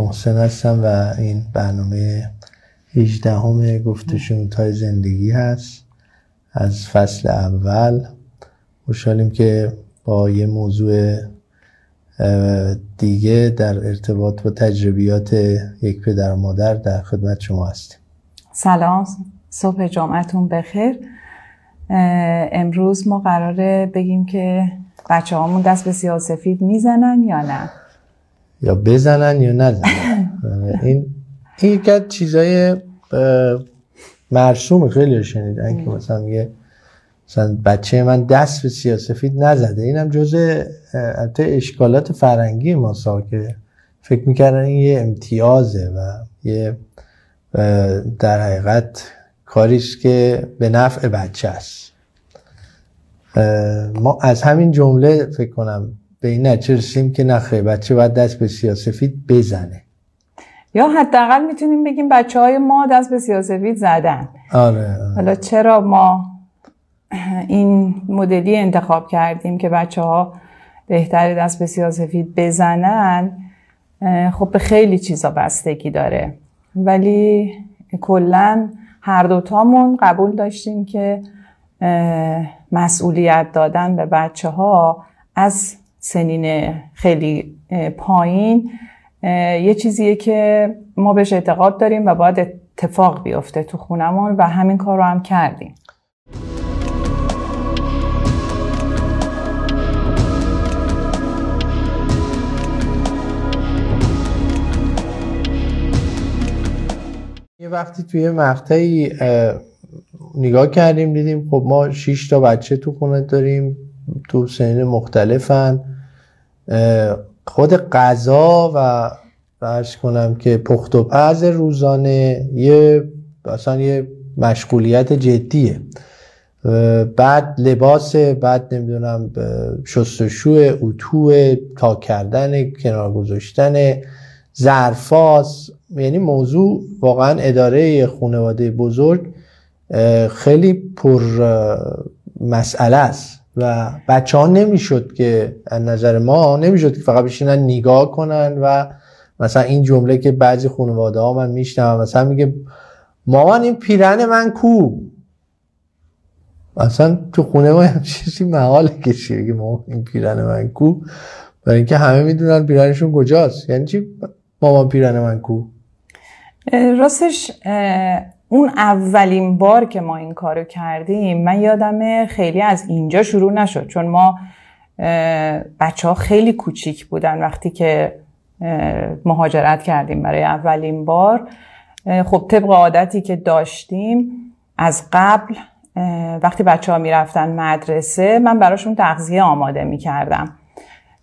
محسن هستم و این برنامه 18 گفتشنودهای زندگی هست از فصل اول. خوشحالیم که با یه موضوع دیگه در ارتباط با تجربیات یک پدر و مادر در خدمت شما هستیم. سلام، صبح جمعتون بخیر. امروز ما قراره بگیم که بچه هامون دست به سیاه سفید میزنن یا نه، یا بزنن یا نزنن. این یکی از چیزای مرسوم خیلی شنیدن که مثلا میگه مثلا بچه من دست به سیاه سفید نزده. اینم جزء اشکالات فرهنگی ماست که فکر میکردن این یه امتیازه و یه در حقیقت کاریش که به نفع بچه است. ما از همین جمله فکر کنم به این نتیجه رسیم که نخیر، بچه باید دست به سیاه سفید بزنه، یا حداقل میتونیم بگیم بچه های ما دست به سیاه سفید زدن. آره. حالا چرا ما این مدلی انتخاب کردیم که بچه ها بهتره دست به سیاه سفید بزنن؟ خب به خیلی چیزا بستگی داره، ولی کلا هر دوتامون قبول داشتیم که مسئولیت دادن به بچه ها از سنین خیلی پایین یه چیزیه که ما بهش اعتقاد داریم و باید اتفاق بیفته تو خونمون و همین کار رو هم کردیم. یه وقتی توی مقطعی نگاه کردیم دیدیم خب ما 6 تا بچه تو خونه داریم، تو سنین مختلفن، خود غذا و عرض کنم که پخت و پز روزانه اصلا یه مشغولیت جدیه، بعد لباسه، بعد نمیدونم شستشوه، اتوه، تا کردن، کنار گذاشتن ظرفاست. یعنی موضوع واقعا اداره خانواده بزرگ خیلی پر مسئله است و بچه ها نمیشد که از نظر ما نمیشد که فقط بشینن نگاه کنن و مثلا این جمله که بعضی خانواده ها من میشنم مثلا میگه مامان این پیرن من کو؟ مثلا تو خونه ما هم چیزی محاله کشیه که مامان این پیرن من کو، برای اینکه همه میدونن پیرنشون کجاست. یعنی چی مامان پیرن من کو؟ راستش اون اولین بار که ما این کارو کردیم من یادمه خیلی از اینجا شروع نشد، چون ما بچه ها خیلی کوچیک بودن وقتی که مهاجرت کردیم برای اولین بار. خب طبق عادتی که داشتیم از قبل وقتی بچه ها میرفتن مدرسه من براشون تغذیه آماده میکردم،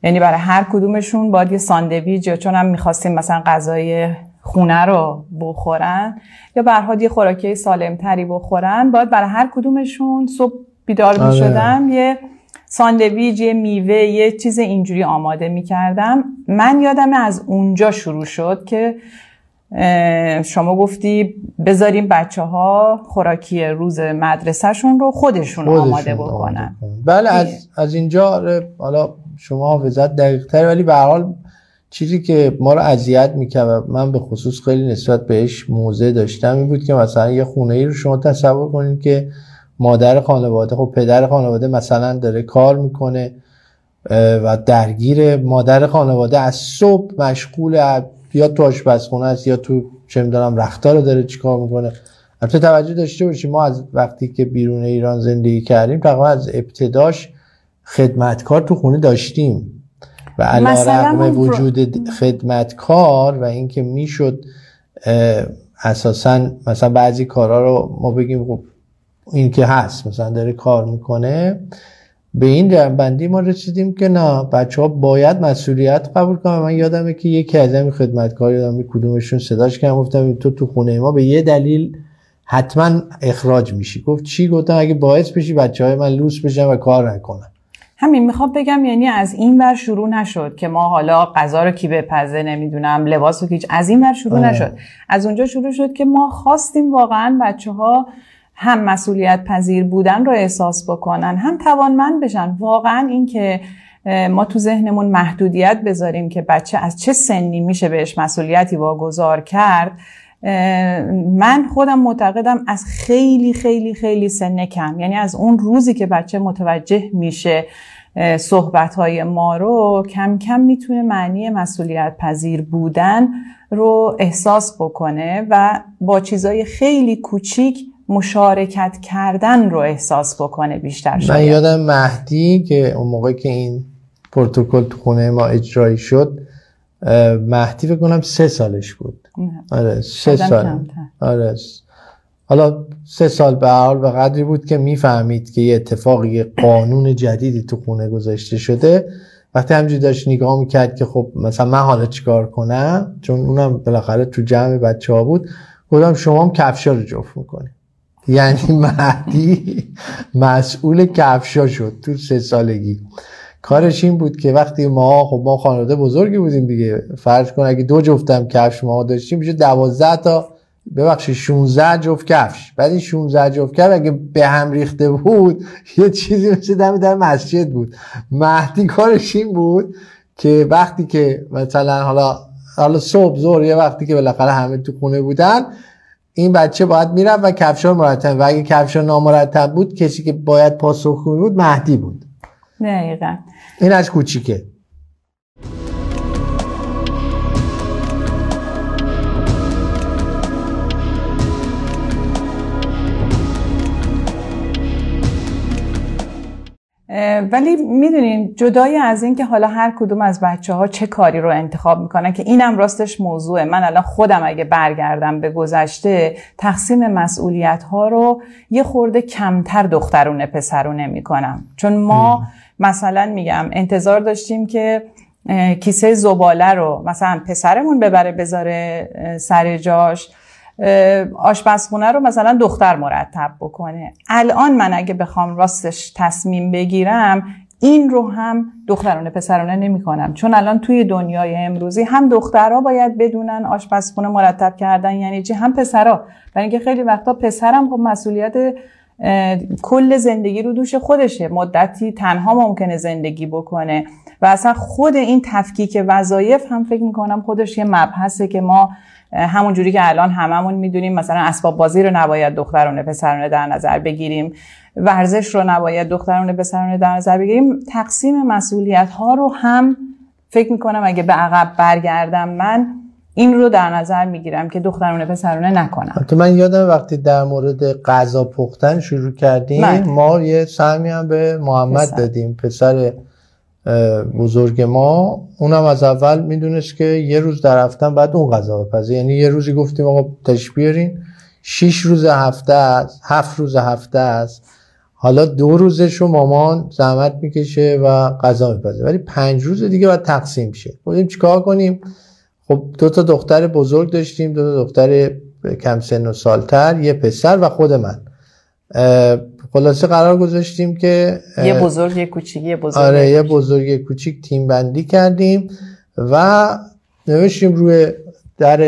یعنی برای هر کدومشون باید یه ساندویچ، یا چون هم میخواستیم مثلا غذای خونه رو بخورن یا برهاد یه خوراکی سالمتری بخورن، باید برای هر کدومشون صبح بیدار می شدم یه ساندویج، یه میوه، یه چیز اینجوری آماده می کردم. من یادم از اونجا شروع شد که شما گفتی بذاریم بچه ها خوراکی روز مدرسه شون رو خودشون آماده بکنن. بله از اینجا حالا شما حافظت دقیق تر، ولی به هر حال چیزی که ما رو اذیت میکرد و من به خصوص خیلی نسبت بهش موضع داشتم این بود که مثلا یه خونه ای رو شما تصور کنید که مادر خانواده، خب پدر خانواده مثلا داره کار میکنه و درگیر، مادر خانواده از صبح مشغول یا تو آشپزخونه است یا تو چه میدونم رختار رو داره چیکار میکنه. البته توجه داشته باشید ما از وقتی که بیرون ایران زندگی کردیم تقریبا از ابتداش خدمتکار تو خونه داشتیم و علاوه بر وجود خدمتکار و اینکه میشد اساسا مثلا بعضی کارا رو ما بگیم خب این که هست مثلا داره کار میکنه، به این جنبندی ما رسیدیم که نه، بچه‌ها باید مسئولیت قبول کنن. من یادمه که یکی از همین خدمتکار یادمه کدومشون صداش کردم گفتم تو خونه ما به یه دلیل حتما اخراج میشی. گفت چی؟ گفتم اگه باعث بشی بچه‌های من لوس بشن و کار نکنن. همین میخوام بگم، یعنی از این ور شروع نشد که ما حالا غذا رو کی بپزه، نمیدونم لباس رو کی، از این ور شروع نشد. از اونجا شروع شد که ما خواستیم واقعا بچه ها هم مسئولیت پذیر بودن رو احساس بکنن، هم توانمند بشن. واقعا این که ما تو ذهنمون محدودیت بذاریم که بچه از چه سنی میشه بهش مسئولیتی واگذار کرد. من خودم معتقدم از خیلی خیلی خیلی سن کم، یعنی از اون روزی که بچه متوجه میشه صحبت‌های ما رو، کم کم میتونه معنی مسئولیت پذیر بودن رو احساس بکنه و با چیزای خیلی کوچیک مشارکت کردن رو احساس بکنه بیشتر شده. من یادم مهدی که اون موقع که این پروتکل تو خونه ما اجرایی شد، مهدی فکر کنم 3 سالش بود. آره 3 سال. آره حالا 3 سال به حال به قدری بود که میفهمید که یه اتفاقی، یه قانون جدیدی تو خونه گذاشته شده. وقتی همجوری داشت نگاه میکرد که خب مثلا من حالا چیکار کنم، چون اونم بالاخره تو جمع بچه ها بود، گفتم شما هم کفشا رو جفت میکنی. یعنی مهدی مسئول کفشا شد تو 3 سالگی. کارش این بود که وقتی ما خانواده بزرگی بودیم دیگه، فرض کن اگه 2 جفتم کفش ما داشتیم میشه 12 تا، ببخشید 16 جفت کفش. بعد این 16 جفت کفش اگه به هم ریخته بود یه چیزی مثل دم در مسجد بود. مهدی کارش این بود که وقتی که مثلا حالا صبح ظهر یه وقتی که بالاخره همه تو خونه بودن، این بچه باید میرفت و کفشا مرتب، و اگه کفشا نامرتب بود کسی که باید پاسخگو بود مهدی بود. دقیقاً. این از کوچیکه. ولی میدونین جدای از این که حالا هر کدوم از بچه ها چه کاری رو انتخاب میکنن، که اینم راستش موضوعه. من الان خودم اگه برگردم به گذشته، تقسیم مسئولیت ها رو یه خورده کمتر دخترونه پسرونه میکنم، چون ما مثلا میگم انتظار داشتیم که کیسه زباله رو مثلا پسرمون ببره بذاره سر جاش، آشپزخونه رو مثلا دختر مرتب بکنه. الان من اگه بخوام راستش تصمیم بگیرم، این رو هم دخترانه پسرانه نمی کنم، چون الان توی دنیای امروزی هم دخترها باید بدونن آشپزخونه مرتب کردن یعنی چی، هم پسرها، برای اینکه خیلی وقتا پسرم خب مسئولیت کل زندگی رو دوش خودشه، مدتی تنها ممکنه زندگی بکنه و اصلا خود این تفکیک وظایف هم فکر میکنم خودش یه مبحثه که ما همون جوری که الان هممون میدونیم مثلا اسباب بازی رو نباید دخترانه پسرانه در نظر بگیریم، ورزش رو نباید دخترانه پسرانه در نظر بگیریم، تقسیم مسئولیت ها رو هم فکر میکنم اگه به عقب برگردم من این رو در نظر میگیرم که دخترانه پسرانه نکنم. تو من یادم وقتی در مورد غذا پختن شروع کردیم، ما یه سهمی هم به محمد دادیم، پسر بزرگ ما. اونم از اول میدونست که یه روز در هفتن بعد اون غذا بپزه، یعنی یه روزی گفتیم آقا تش بیارین 6 روز هفته است، 7 روز هفته است، حالا 2 روزش رو مامان زحمت میکشه و غذا میپزه، ولی 5 روز دیگه باید تقسیم شه. گفتیم چیکار کنیم؟ خب 2 تا دختر بزرگ داشتیم، 2 تا دختر کم سن و سالتر، یه پسر و خود من. خلاصه قرار گذاشتیم که یه بزرگ یه کوچیک، آره یه بزرگ یه کوچیک تیم بندی کردیم و نوشتیم روی در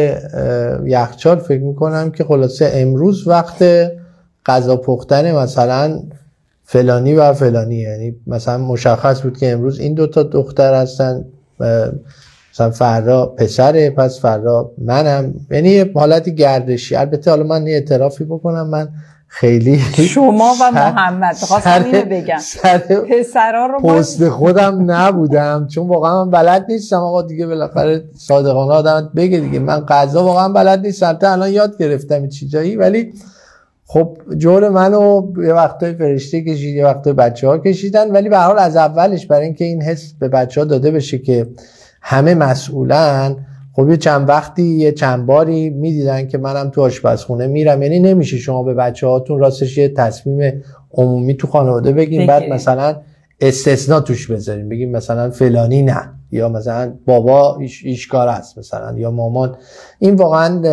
یخچال فکر میکنم که خلاصه امروز وقت غذا پختن مثلا فلانی و فلانی، یعنی مثلا مشخص بود که امروز این 2 تا دختر هستن، مثلا فردا پسره، پس فردا منم، یعنی یه حالت گردشی. البته حالا من یه اعترافی بکنم، من خیلی شما و محمد خواستم اینو بگم، پسرا رو پست خودم نبودم، چون واقعا من بلد نیستم. آقا دیگه بالاخره صادقانه آدمت بگه دیگه، من قضا واقعا بلد نیستم، تا الان یاد گرفتم این چیزایی، ولی خب جور منو یه وقتای فرشته کشید، یه وقتای بچه‌ها کشیدن، ولی به هر حال از اولش برای اینکه این حس به بچه‌ها داده بشه که همه مسئولن، خب یه چند وقتی یه چند باری میدیدن که منم تو آشپزخونه میرم. یعنی نمیشه شما به بچه هاتون راستش یه تصمیم عمومی تو خانواده بگیم بعد مثلا استثناء توش بذاریم، بگیم مثلا فلانی نه، یا مثلا بابا ایشکار است مثلا، یا مامان. این واقعا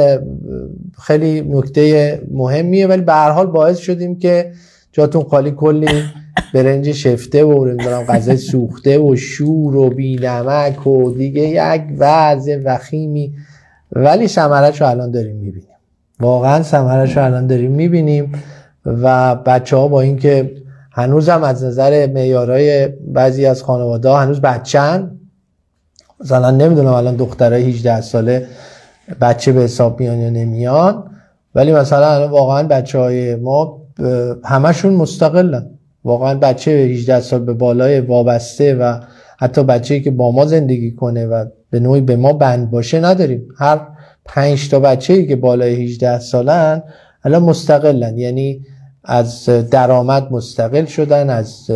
خیلی نکته مهمیه، ولی به هر حال باعث شدیم که جاتون خالی کلی برنج شفته و نمیدونم غذای سوخته و شور و بی‌نمک و دیگه یک وضع وخیمی، ولی ثمرش رو الان داریم میبینیم، واقعا ثمرش رو الان داریم میبینیم. و بچه ها با اینکه هنوزم از نظر معیارهای بعضی از خانواده‌ها هنوز بچه‌ن. مثلا نمیدونم الان دخترای 18 ساله بچه به حساب میان یا نمیان، ولی مثلا الان واقعا بچهای ما همشون مستقلن. واقعا بچه 18 سال به بالای وابسته و حتی بچه‌ای که با ما زندگی کنه و به نوعی به ما بند باشه نداریم. هر 5 تا بچه‌ای که بالای 18 سالن الان مستقلن، یعنی از درآمد مستقل شدن، از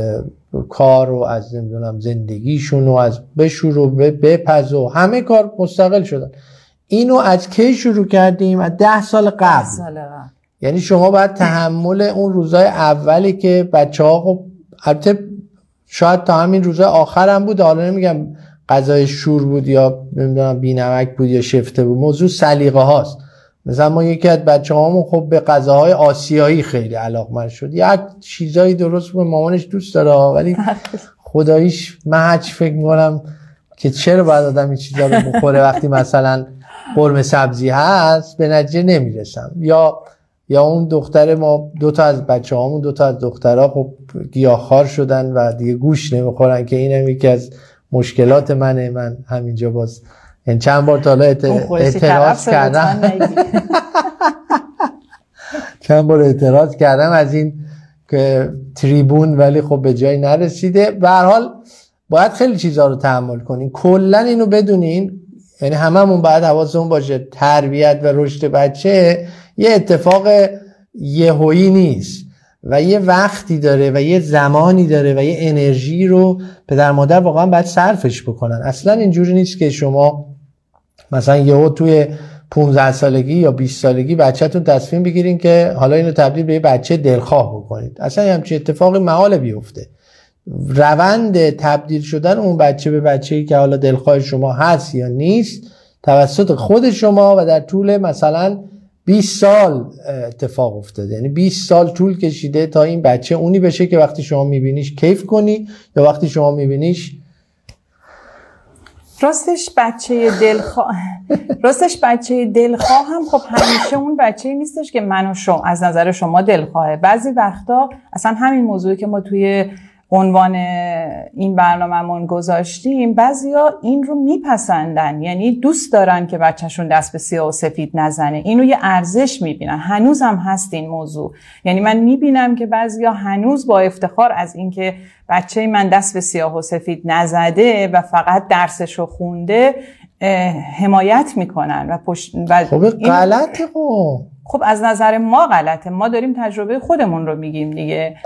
کار و از نمیدونم زندگیشون و از بشور و بپز و همه کار مستقل شدن. اینو از کی شروع کردیم؟ از 10 سال قبل. 10 سال قبل. یعنی شما باید تحمل اون روزای اولی که بچه‌ها، خب البته شاید تا همین روزای آخرم بود، حالا نمیگم غذای شور بود یا نمیدونم بی‌نمک بود یا شفته بود، موضوع سلیقه هاست. مثلا ما یکی از بچه‌هامون خب به غذاهای آسیایی خیلی علاقمند شد، یک چیزایی درست بود مامانش دوست داره، ولی خداییش من هیچ فکر می‌کنم که چرا باید آدم این چیزا رو بخوره وقتی مثلا قرمه سبزی هست، به نتیجه نمیرسم. یا اون دختر ما، 2 تا از بچه‌هامون، 2 تا از دخترها خب گیاهخوار شدن و دیگه گوش نمیخورن که اینم یکی از مشکلات منه. من همینجا باز این چند بار تا حالا اعتراض کردم از این که تریبون، ولی خب به جایی نرسیده. به هر حال باید خیلی چیزا رو تحمل کنین. کلا اینو بدونین، یعنی هممون باید حواسمون باشه تربیت و رشد بچه یه اتفاق یهویی نیست و یه وقتی داره و یه زمانی داره و یه انرژی رو پدر مادر واقعا باید صرفش بکنن. اصلا اینجوری نیست که شما مثلا یهو توی 15 سالگی یا 20 سالگی بچه‌تون تصمیم بگیرین که حالا اینو تبدیل به یه بچه دلخواه بکنید. اصلا همچین اتفاقی محال بیفته. روند تبدیل شدن اون بچه به بچه‌ای که حالا دلخواه شما هست یا نیست توسط خود شما و در طول مثلا 20 سال اتفاق افتاده. یعنی 20 سال طول کشیده تا این بچه اونی بشه که وقتی شما میبینیش کیف کنی یا وقتی شما میبینیش. راستش بچه دلخواه هم خب همیشه اون بچه‌ای نیستش که من و شما از نظر شما دلخواهه. بعضی وقتا اصلا همین موضوعی که ما توی عنوان این برنامه‌مون گذاشتیم، بعضیا این رو میپسندن، یعنی دوست دارن که بچه‌شون دست به سیاه و سفید نزنه، اینو یه ارزش میبینن. هنوز هم هست این موضوع، یعنی من میبینم که بعضیا هنوز با افتخار از اینکه بچه من دست به سیاه و سفید نزده و فقط درسش رو خونده حمایت میکنن و خب غلطه. خب از نظر ما غلطه، ما داریم تجربه خودمون رو میگیم دیگه،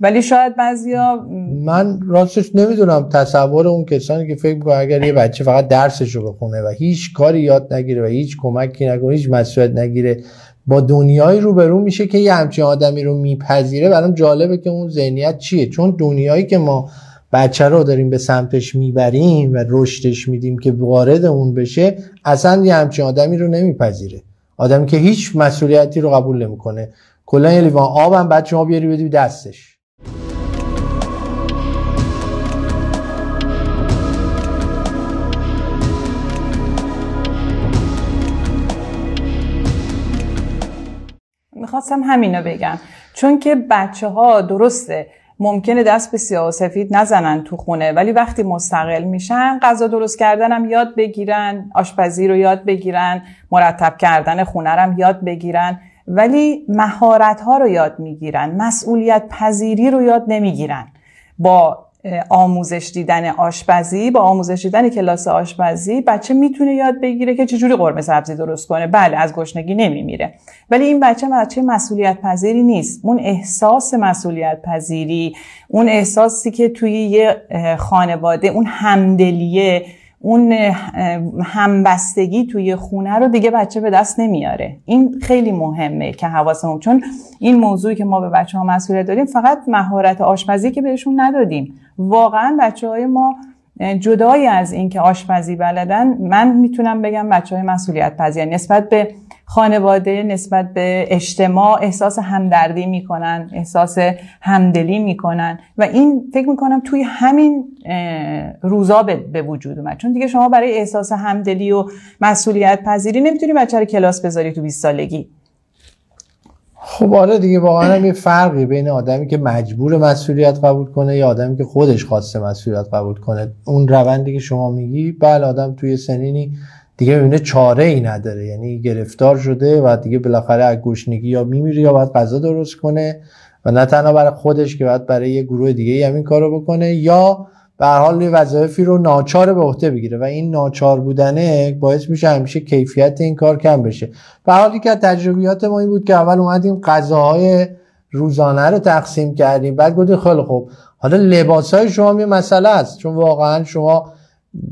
ولی شاید بعضیا. من راستش نمیدونم تصور اون کسانی که فکر می‌کنن اگر یه بچه فقط درسش رو بخونه و هیچ کاری یاد نگیره و هیچ کمکی نکنه، هیچ مسئولیت نگیره، با دنیایی روبرو میشه که یه همچین آدمی رو میپذیره. برام جالبه که اون ذهنیت چیه، چون دنیایی که ما بچه رو داریم به سمتش میبریم و رشدش میدیم که وارد اون بشه، اصلا یه همچین آدمی رو نمیپذیره. آدمی که هیچ مسئولیتی رو قبول نمی‌کنه، کلا یه لیوان آبم بعد شما بیاری بدی دستش. میخواستم همینو بگم، چون که بچه ها درسته ممکنه دست به سیاه و سفید نزنن تو خونه، ولی وقتی مستقل میشن غذا درست کردن هم یاد بگیرن، آشپزی رو یاد بگیرن، مرتب کردن خونه هم یاد بگیرن، ولی مهارت ها رو یاد میگیرن، مسئولیت پذیری رو یاد نمیگیرن. با آموزش دیدن آشپزی، با آموزش دیدن کلاس آشپزی بچه میتونه یاد بگیره که چجوری قرمه سبزی درست کنه، بله از گشنگی نمیمیره. ولی این بچه مسئولیت پذیری نیست. اون احساس مسئولیت پذیری، اون احساسی که توی یه خانواده، اون همدلیه، اون همبستگی توی خونه رو دیگه بچه به دست نمیاره. این خیلی مهمه که حواسمون، چون این موضوعی که ما به بچه‌ها مسئولیت داریم فقط مهارت آشپزی که بهشون ندادیم. واقعا بچه‌های ما جدای از این که آشپزی بلدن، من میتونم بگم بچه‌های مسئولیت پذیر نسبت به خانواده، نسبت به اجتماع احساس همدردی میکنن، احساس همدلی میکنن و این فکر میکنم توی همین روزا به وجود اومد. چون دیگه شما برای احساس همدلی و مسئولیت پذیری نمیتونی بچه رو کلاس بذاری تو 20 سالگی. خب آره دیگه، واقعا یه فرقی بین آدمی که مجبور مسئولیت قبول کنه یا آدمی که خودش خواسته مسئولیت قبول کنه. اون روندی که شما میگی بله، آدم توی سنینی دیگه میبینه چاره ای نداره، یعنی گرفتار شده و دیگه بالاخره از گشنگی یا میمیره یا باید غذا درست کنه و نه تنها برای خودش که باید برای یه گروه دیگه همین کارو بکنه، یا به هر حال وظایفی رو ناچار به عهده بگیره و این ناچار بودنه باعث میشه همیشه کیفیت این کار کم بشه. به هر حال که تجربیات ما این بود که اول اومدیم غذاهای روزانه رو تقسیم کردیم، بعد گفتیم خیلی خوب حالا لباسای شما یه مسئله است، چون واقعا شما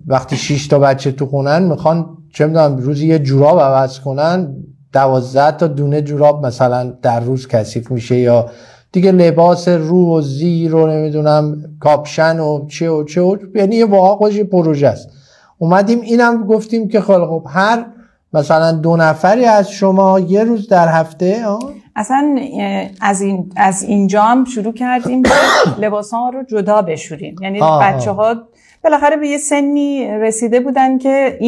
وقتی 6 تا بچه تو خونن میخوان چه میدونم روزی یه جوراب عوض کنن، 12 تا دونه جوراب مثلا در روز کثیف میشه، یا دیگه لباس رو و زیر و نمیدونم کاپشن و چه و چه و، یعنی یه واقعاً یه پروژه است. اومدیم اینم گفتیم که خب هر مثلا 2 نفری از شما یه روز در هفته اصلا از اینجا هم شروع کردیم که لباس‌ها رو جدا بشوریم، یعنی بچه‌ها بالاخره به یه سنی رسیده بودن که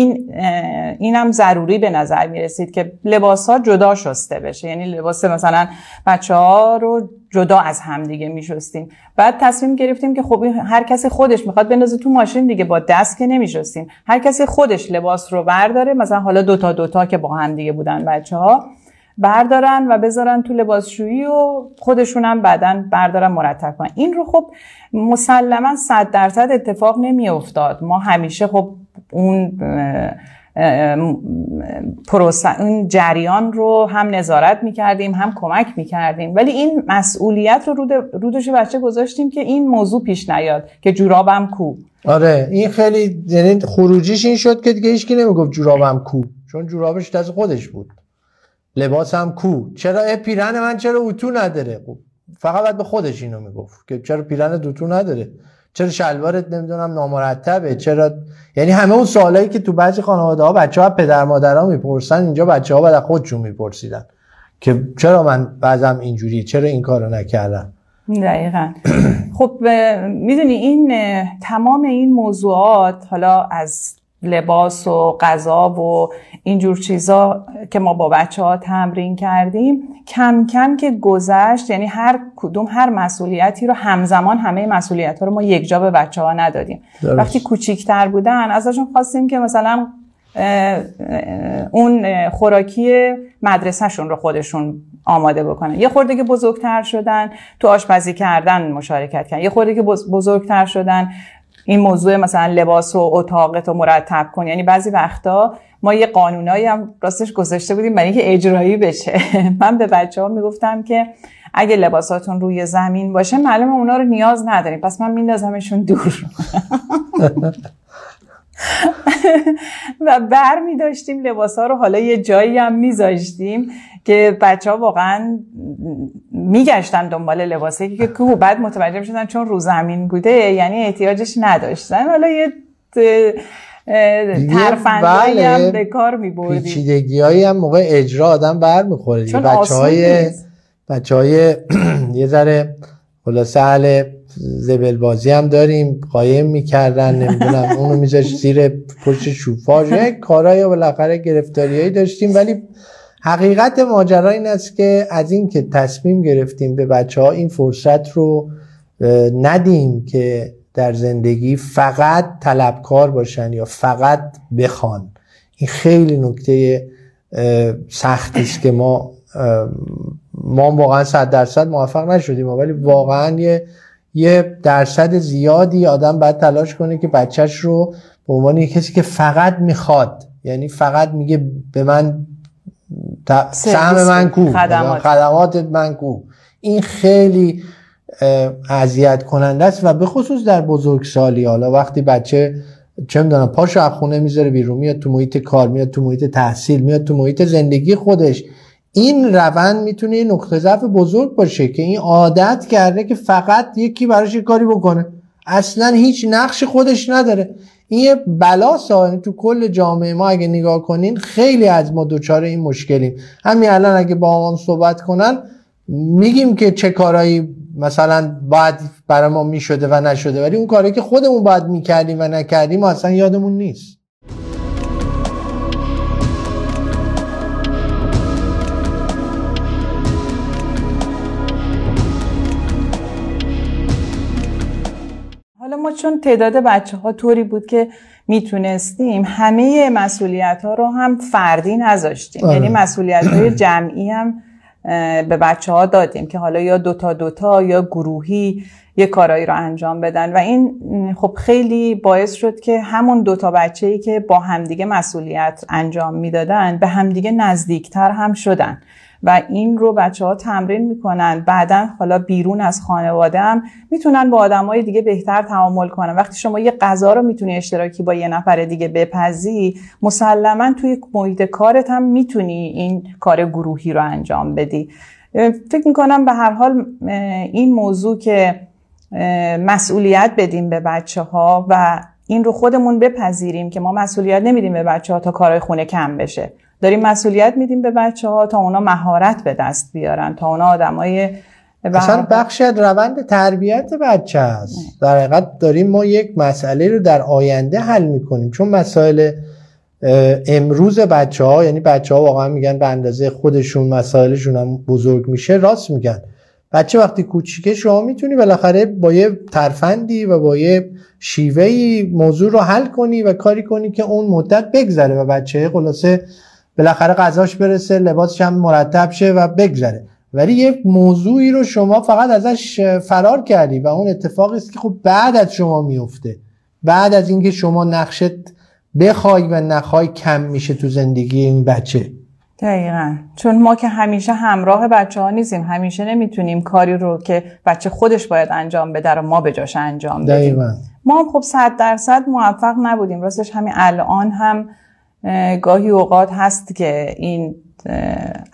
اینم ضروری به نظر می رسید که لباس ها جدا شسته بشه، یعنی لباس مثلا بچه ها رو جدا از هم دیگه می شستیم. بعد تصمیم گرفتیم که خب هر کسی خودش میخواد بندازه تو ماشین دیگه، با دست که نمی شستیم، هر کسی خودش لباس رو برداره، مثلا حالا دوتا که با هم دیگه بودن بچه ها بردارن و بذارن تو لباسشویی و خودشون هم بعدن بردارن مرتب کنن. این رو خب مسلما 100% اتفاق نمی افتاد. ما همیشه خب اون اون جریان رو هم نظارت می کردیم هم کمک می کردیم، ولی این مسئولیت رو رودوش بچه گذاشتیم که این موضوع پیش نیاد که جورابم کو. آره این خیلی، یعنی خروجیش این شد که دیگه هیچکی نمی گفت جورابم کو، چون جورابش دست خودش بود. لباسم کو، چرا پیرن من چرا اوتو نداره؟ فقط باید به خودش اینو میگفت که چرا پیرنت اوتو نداره، چرا شلوارت نمیدونم نامرتبه، چرا، یعنی همه اون سوالایی که تو بعضی خانواده‌ها بچه‌ها پدر مادرها میپرسن، اینجا بچه‌ها بعد خودشون میپرسیدن که چرا من بعضم اینجوریه، چرا این کارو نکردم. دقیقاً. خب میدونی این تمام این موضوعات، حالا از لباس و غذا و اینجور چیزا که ما با بچه ها تمرین کردیم، کم کم که گذشت، یعنی هر کدوم هر مسئولیتی رو همزمان، همه مسئولیت ها رو ما یک جا به بچه ها ندادیم. درست. وقتی کوچیکتر بودن ازشون خواستیم که مثلا اون خوراکی مدرسهشون رو خودشون آماده بکنن. یه خورده که بزرگتر شدن تو آشپزی کردن مشارکت کردن، یه خورده که بزرگتر شدن این موضوع مثلا لباس و اتاقت رو مرتب کن، یعنی بعضی وقتا ما یه قانونایی هم راستش گذاشته بودیم برای اینکه اجرایی بشه. من به بچه‌ها میگفتم که اگه لباساتون روی زمین باشه معلومه اونا رو نیاز نداریم، پس من میندازمشون دور. و بر می داشتیم لباسا رو، حالا یه جایی هم میذاشتیم که بچه ها واقعا میگشتن دنبال لباسه که بعد متوجه میشدن چون رو زمین بوده یعنی احتیاجش نداشتن. حالا یه ترفندهایی هم به کار میبردیم، پیچیدگی هایی هم موقع اجرا آدم بر میخوره، چون بچه های یه ذره خلاصه اهل زبل بازی هم داریم، قایم میکردن نمیدونم اونو میذاشت زیر پشت شوفاژ، کارا یا بالاخره گرفتاریایی داشتیم. ولی حقیقت ماجرا این است که از این که تصمیم گرفتیم به بچه‌ها این فرصت رو ندیم که در زندگی فقط طلبکار باشن یا فقط بخوان، این خیلی نکته سختی است که ما واقعا 100% موفق نشدیم، ولی واقعا یه درصد زیادی آدم باید تلاش کنه که بچهش رو به عنوان یه کسی که فقط میخواد، یعنی فقط میگه به من سهم من کو، خدمات من کو، این خیلی اذیت کننده است و به خصوص در بزرگسالی. حالا وقتی بچه چه میدونم پاشو از خونه میذاره بیرون، میاد تو محیط کار، میاد تو محیط تحصیل، میاد تو محیط زندگی خودش، این روند میتونه یه نقطه ضعف بزرگ باشه که این عادت کرده که فقط یکی براش یه کاری بکنه، اصلا هیچ نقش خودش نداره. این یه بلاسه تو کل جامعه ما، اگه نگاه کنین خیلی از ما دوچار این مشکلیم. همین الان اگه با هم صحبت کنن میگیم که چه کارایی مثلا باید برای ما میشده و نشده، ولی اون کاری که خودمون باید میکردیم و نکردیم ما اصلا یادمون نیست. ما چون تعداد بچه‌ها طوری بود که میتونستیم همه مسئولیت‌ها رو هم فردی نذاشتیم، یعنی مسئولیت‌های جمعی هم به بچه‌ها دادیم که حالا یا دوتا یا گروهی یه کارایی رو انجام بدن و این خب خیلی باعث شد که همون دوتا بچه‌ای که با همدیگه مسئولیت انجام میدادن به همدیگه نزدیکتر هم شدن و این رو بچه‌ها تمرین میکنن. بعدن حالا بیرون از خانواده هم میتونن با آدمای دیگه بهتر تعامل کنن. وقتی شما یه غذا رو میتونی اشتراکی با یه نفر دیگه بپزی، مسلماً توی محیط کارت هم میتونی این کار گروهی رو انجام بدی. فکر میکنم به هر حال این موضوع که مسئولیت بدیم به بچه‌ها و این رو خودمون بپذیریم که ما مسئولیت نمیدیم به بچه‌ها تا کارهای خونه کم بشه، داریم مسئولیت میدیم به بچه‌ها تا اونا مهارت به دست بیارن، تا اونا آدمای اصلا بخشی از روند تربیت بچه است. در حقیقت داریم ما یک مسئله رو در آینده حل میکنیم، چون مسائل امروز بچه‌ها، یعنی بچه‌ها واقعا میگن به اندازه خودشون مسائلشون هم بزرگ میشه. راست میگن، بچه وقتی کوچیکه شما میتونی بالاخره با یه ترفندی و با یه شیوهی موضوع رو حل کنی و کاری کنی که اون مدت بگذره و بچه خلاصه بالاخره غذاش برسه، لباسش هم مرتب شه و بگذره. ولی یک موضوعی رو شما فقط ازش فرار کردی و اون اتفاقی است که خب بعد از شما میفته، بعد از اینکه شما نقشت بخوای و نخوای کم میشه تو زندگی این بچه. دقیقا، چون ما که همیشه همراه بچه ها نیزیم، همیشه نمیتونیم کاری رو که بچه خودش باید انجام بده رو ما به جاش انجام بدیم. دقیقا. ما هم خب 100% موفق نبودیم. راستش همین الان هم گاهی اوقات هست که این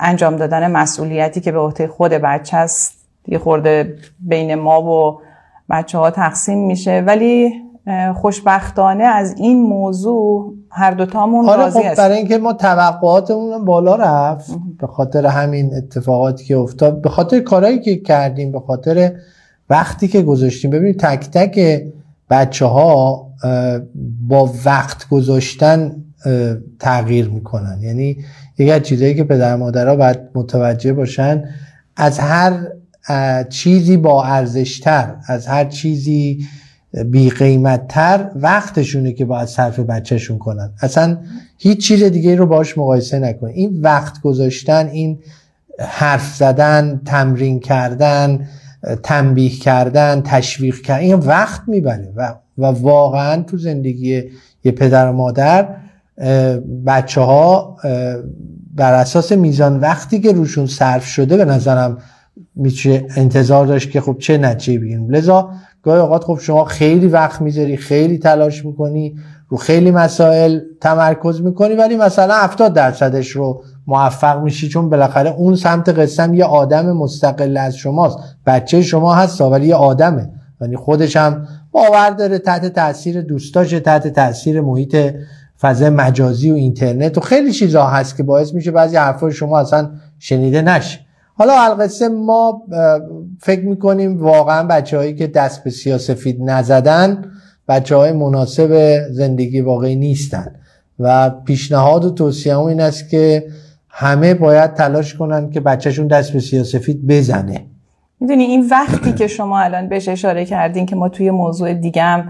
انجام دادن مسئولیتی که به عهده خود بچه است یه خورده بین ما و بچه ها تقسیم میشه، ولی خوشبختانه از این موضوع هر دوتامون راضی هستیم. برای اینکه ما توقعاتمون بالا رفت به خاطر همین اتفاقاتی که افتاد، به خاطر کارهایی که کردیم، به خاطر وقتی که گذاشتیم. ببینید تک تک بچه ها با وقت گذاشتن تغییر میکنن، یعنی یکی از چیزایی که پدر مادرها باید متوجه باشن، از هر چیزی با ارزشتر، از هر چیزی بی قیمت‌تر وقتشونه که باید صرف بچهشون کنن. اصلا هیچ چیز دیگه رو باش مقایسه نکنن. این وقت گذاشتن، این حرف زدن، تمرین کردن، تنبیه کردن، تشویق کردن، این وقت میبره و واقعا تو زندگی یه پدر و مادر بچه ها بر اساس میزان وقتی که روشون صرف شده به نظرم میشه انتظار داشت که خب چه نتیجه بگیریم. لذا گاهی اوقات خب شما خیلی وقت میذاری، خیلی تلاش میکنی، رو خیلی مسائل تمرکز میکنی، ولی مثلا 70%ش رو موفق میشی، چون بالاخره اون سمت قسم یه آدم مستقل از شماست. بچه شما هست ولی یه آدمه، یعنی خودش هم باور داره، تحت تاثیر دوستاش، تحت تاثیر محیط فضای مجازی و اینترنت و خیلی چیزا هست که باعث میشه بعضی حرفای شما اصلا شنیده نشه. حالا القصه ما فکر میکنیم واقعا بچه‌هایی که دست به سیاه‌سفید نزدن بچه‌های مناسب زندگی واقعی نیستن و پیشنهاد و توصیه‌ام این است که همه باید تلاش کنن که بچه‌شون دست به سیاه‌سفید بزنه. میدونی این وقتی که شما الان بهش اشاره کردین که ما توی موضوع دیگه هم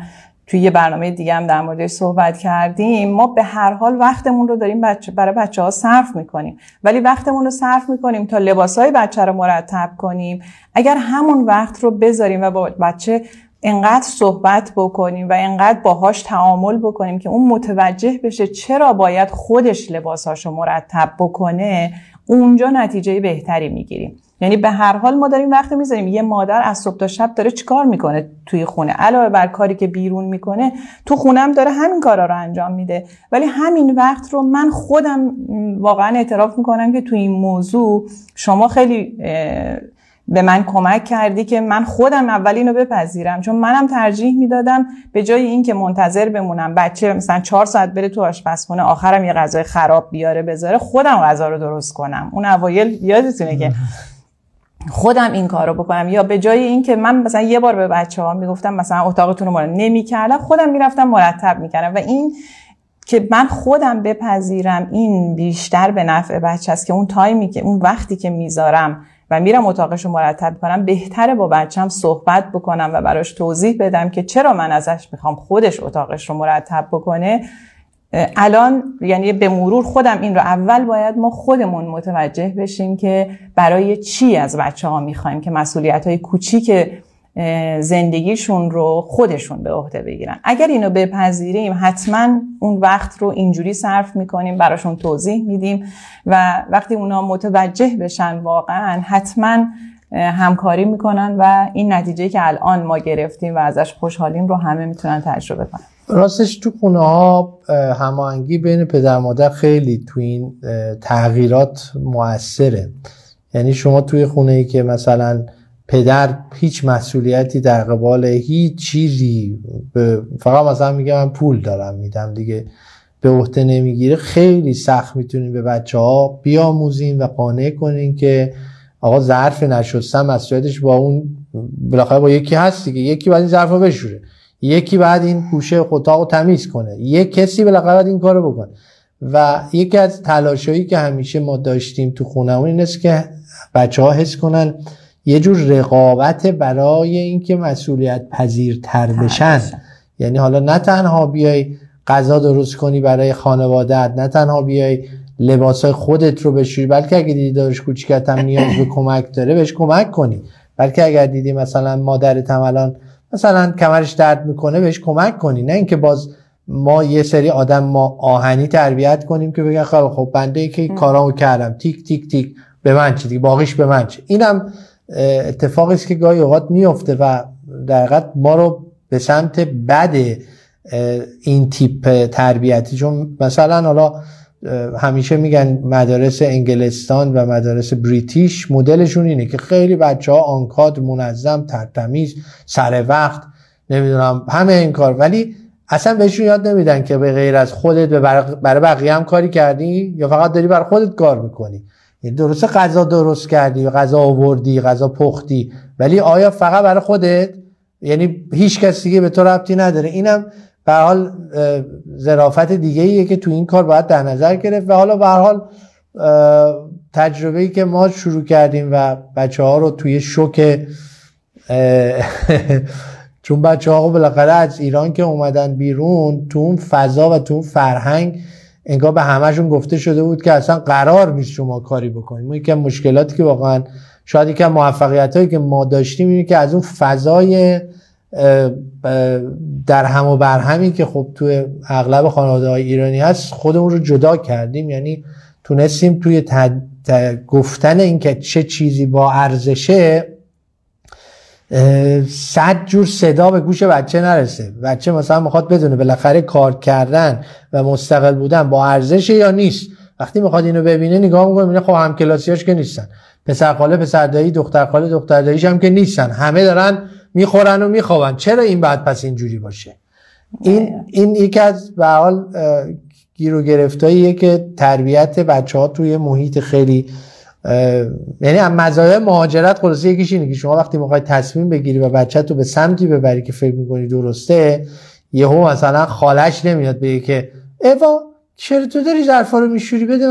توی یه برنامه دیگه هم در موردش صحبت کردیم، ما به هر حال وقتمون رو داریم برای بچه ها صرف میکنیم، ولی وقتمون رو صرف میکنیم تا لباسای بچه رو مرتب کنیم. اگر همون وقت رو بذاریم و با بچه انقدر صحبت بکنیم و انقدر باهاش تعامل بکنیم که اون متوجه بشه چرا باید خودش لباساشو مرتب بکنه، اونجا نتیجه بهتری میگیریم. یعنی به هر حال ما داریم وقت میذاریم. یه مادر از صبح تا شب داره چیکار میکنه توی خونه، علاوه بر کاری که بیرون میکنه تو خونه هم داره همین کارا رو انجام میده، ولی همین وقت رو من خودم واقعا اعتراف میکنم که توی این موضوع شما خیلی به من کمک کردی که من خودم اول اینو بپذیرم، چون منم ترجیح میدادم به جای اینکه منتظر بمونم بچه مثلا 4 ساعت بره تو آشپزخونه آخرم یه غذای خراب بیاره بذاره، خودم غذا رو درست کنم. اون اوایل یادتونه که خودم این کار رو بکنم، یا به جای اینکه من مثلا یه بار به بچه‌ها میگفتم مثلا اتاقتون رو مرتب نمی‌کردم، خودم میرفتم مرتب می‌کردم. و این که من خودم بپذیرم این بیشتر به نفع بچه است که اون تایمی که اون وقتی که میذارم و میرم اتاقش رو مرتب کنم، بهتره با بچه‌م صحبت بکنم و براش توضیح بدم که چرا من ازش میخوام خودش اتاقش رو مرتب بکنه. الان یعنی به مرور خودم این رو، اول باید ما خودمون متوجه بشیم که برای چی از بچه‌ها میخوایم که مسئولیت‌های کوچیک زندگیشون رو خودشون به عهده بگیرن. اگر اینو بپذیریم حتما اون وقت رو اینجوری صرف میکنیم، براشون توضیح میدیم و وقتی اونا متوجه بشن واقعا حتما همکاری میکنن و این نتیجه که الان ما گرفتیم و ازش خوشحالیم رو همه میتونن تجربه کنن. راستش تو خونه ها هماهنگی بین پدر مادر خیلی تو این تغییرات موثره. یعنی شما توی خونه ای که مثلا پدر هیچ مسئولیتی در قبال هیچ چیزی، فقط مثلا میگه من پول دارم میدم دیگه به عهده نمیگیره، خیلی سخت میتونیم به بچه ها بیاموزیم و قانع کنیم که آقا ظرف نشستن مسئولیتش با اون بالاخره با یکی هست دیگه، یکی باید این ظرف رو بشوره، یکی باید این گوشه اتاق رو تمیز کنه، یک کسی بالاخره باید این کارو بکنه. و یکی از تلاشایی که همیشه ما داشتیم تو خونمون این است که بچه‌ها حس کنن یه جور رقابت برای اینکه مسئولیت پذیرتر بشن. یعنی حالا نه تنها بیای غذا درست کنی برای خانواده‌ات، نه تنها بیای لباسای خودت رو بشوری، بلکه اگه دیدی داداش کوچیکت هم نیاز به کمک داره بهش کمک کنی، بلکه اگر دیدی مثلا مادرت هم الان مثلا کمرش درد میکنه بهش کمک کنی. نه اینکه باز ما یه سری آدم ما آهنی تربیت کنیم که بگن خب بنده که کارامو کردم، تیک تیک تیک به من چه دیگه، باقیش به من چه. اینم اتفاقی است که گاهی اوقات میفته و در حقیقت ما رو به سمت بد این تیپ تربیتی، چون مثلا حالا همیشه میگن مدارس انگلستان و مدارس بریتیش مدلشون اینه که خیلی بچه ها آنکادر، منظم، ترتمیز، سر وقت، نمیدونم همه این کار، ولی اصلا بهشون یاد نمیدن که به غیر از خودت برای بقیه هم کاری کردی یا فقط داری برای خودت کار میکنی. درسته غذا درست کردی، غذا آوردی، غذا پختی، ولی آیا فقط برای خودت؟ یعنی هیچ کس دیگه به تو ربطی نداره. اینم به هر حال ظرافت دیگه ایه که تو این کار باید در نظر گرفت. و حالا به هر حال تجربه‌ای که ما شروع کردیم و بچه‌ها رو توی شوک چون بچه‌ها بالاخره از ایران که اومدن بیرون تو اون فضا و تو اون فرهنگ انگار به همه‌شون گفته شده بود که اصلا قرار نیست شما کاری بکنید. ما یکم مشکلاتی که واقعا شاید یکم موفقیتایی که ما داشتیم اینه که از اون فضای در هم و برهمی که خب توی اغلب خانواده‌های ایرانی هست خودمون رو جدا کردیم. یعنی تونستیم توی گفتن این که چه چیزی با ارزشه 100 جور صدا به گوش بچه نرسه. بچه مثلا میخواد بدونه بالاخره کار کردن و مستقل بودن با ارزشه یا نیست. وقتی میخواد اینو ببینه نگاه میکنه میبینه خب همکلاسیاش که نیستن، پسرخاله پسردایی، دخترخاله دخترداییش هم که نیستن، همه دارن میخورن و میخوابن، چرا این بعد پس اینجوری باشه؟ این یکی از به هر حال گیر و گرفتاییه که تربیت بچه‌ها توی محیط خیلی، یعنی از مزایای مهاجرت خلاصه یکیش اینه که شما وقتی میخوای تصمیم بگیری و بچه‌تو به سمتی ببری که فکر میکنی درسته، یهو مثلا خالش نمیاد بگه که اوا چرا تو داری ظرفا رو میشوری، بده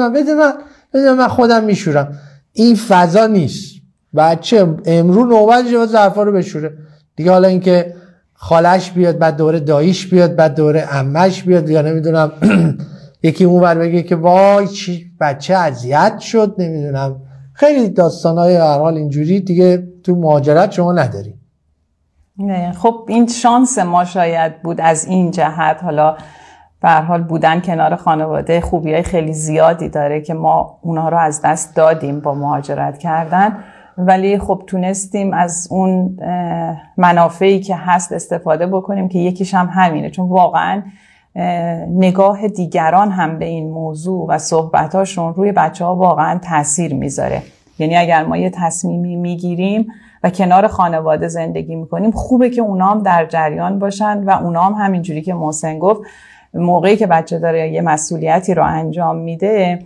من خودم میشورم. این فضا نیست. بچه امرو نوبتش باید ظرفا رو بشوره دیگه. حالا اینکه خالش بیاد، بعد دوره داییش بیاد، بعد دوره عمش بیاد، یا نمیدونم یکی اونور بگه که وای چی بچه اذیت شد، نمیدونم خیلی داستانای هر حال اینجوری دیگه تو مهاجرت شما نداری. نه خب این شانس ما شاید بود از این جهت. حالا به هر حال بودن کنار خانواده خوبیای خیلی زیادی داره که ما اونها رو از دست دادیم با مهاجرت کردن، ولی خب تونستیم از اون منافعی که هست استفاده بکنیم که یکیش هم همینه، چون واقعا نگاه دیگران هم به این موضوع و صحبتاشون روی بچه ها واقعا تاثیر میذاره. یعنی اگر ما یه تصمیمی میگیریم و کنار خانواده زندگی میکنیم خوبه که اونا هم در جریان باشن و اونا هم همینجوری که محسن گفت موقعی که بچه داره یه مسئولیتی رو انجام میده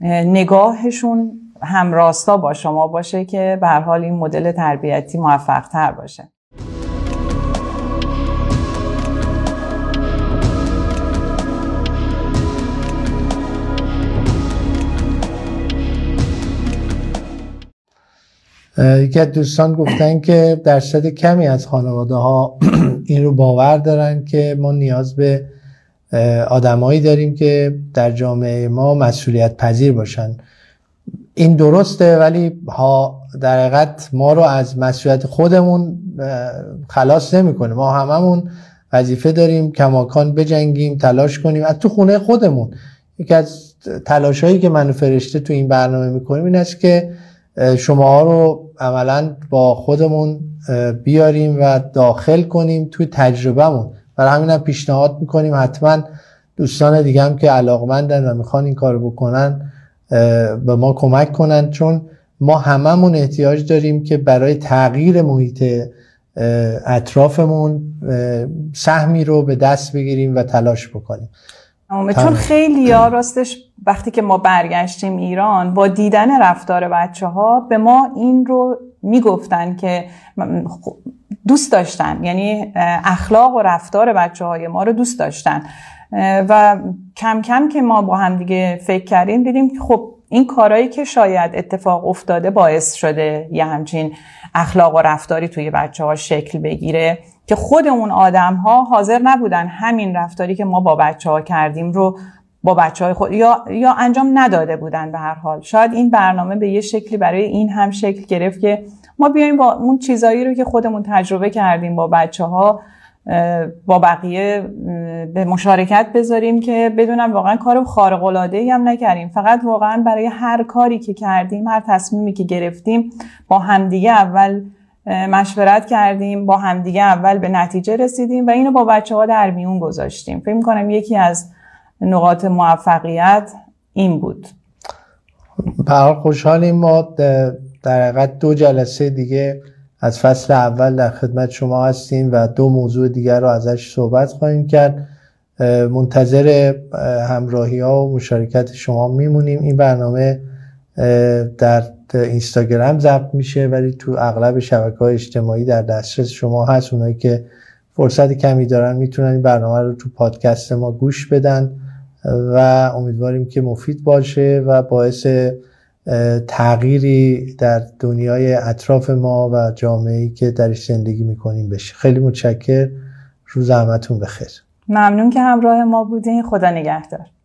نگاهشون هم راستا با شما باشه که به هر حال این مدل تربیتی موفق تر باشه. یکی از دوستان گفتن که درصد کمی از خانواده ها این رو باور دارن که ما نیاز به آدمایی داریم که در جامعه ما مسئولیت پذیر باشن. این درسته، ولی در حقیقت ما رو از مسئولیت خودمون خلاص نمی‌کنه. ما هممون وظیفه داریم کماکان بجنگیم، تلاش کنیم از تو خونه خودمون. یکی از تلاشایی که من و فرشته تو این برنامه می‌کنیم این است که شماها رو عملاً با خودمون بیاریم و داخل کنیم توی تجربهمون. برای همین هم پیشنهاد می‌کنیم حتما دوستان دیگه هم که علاقمندن و می‌خوان این کارو بکنن به ما کمک کنن، چون ما هممون احتیاج داریم که برای تغییر محیط اطرافمون سهمی رو به دست بگیریم و تلاش بکنیم. چون خیلی ها راستش وقتی که ما برگشتیم ایران با دیدن رفتار بچه ها به ما این رو میگفتن که دوست داشتن، یعنی اخلاق و رفتار بچه های ما رو دوست داشتن و کم کم که ما با هم دیگه فکر کردیم دیدیم که خب این کارهایی که شاید اتفاق افتاده باعث شده یه همچین اخلاق و رفتاری توی بچه ها شکل بگیره که خود اون آدم ها حاضر نبودن همین رفتاری که ما با بچه ها کردیم رو با بچه های خود یا انجام نداده بودن. به هر حال شاید این برنامه به یه شکلی برای این هم شکل گرفت که ما بیایم با اون چیزایی رو که خودمون تجربه کردیم با بچه ها با بقیه به مشارکت بذاریم که بدونم واقعا کار خارق‌العاده‌ای هم نکردیم، فقط واقعا برای هر کاری که کردیم، هر تصمیمی که گرفتیم با همدیگه اول مشورت کردیم، با همدیگه اول به نتیجه رسیدیم و اینو با بچه‌ها در میون گذاشتیم. فکر می‌کنم یکی از نقاط موفقیت این بود. برای خوشحالیم ما در حقیقت 2 جلسه دیگه از فصل اول در خدمت شما هستیم و 2 موضوع دیگر رو ازش صحبت خواهیم کرد. منتظر همراهی ها و مشارکت شما میمونیم. این برنامه در اینستاگرام ضبط میشه ولی تو اغلب شبکه‌های اجتماعی در دسترس شما هست. اونایی که فرصت کمی دارن میتونن این برنامه رو تو پادکست ما گوش بدن و امیدواریم که مفید باشه و باعث تغییری در دنیای اطراف ما و جامعه‌ای که درش زندگی میکنیم بشه. خیلی متشکرم، روز همتون بخیر. ممنون که همراه ما بودین. خدا نگهدار.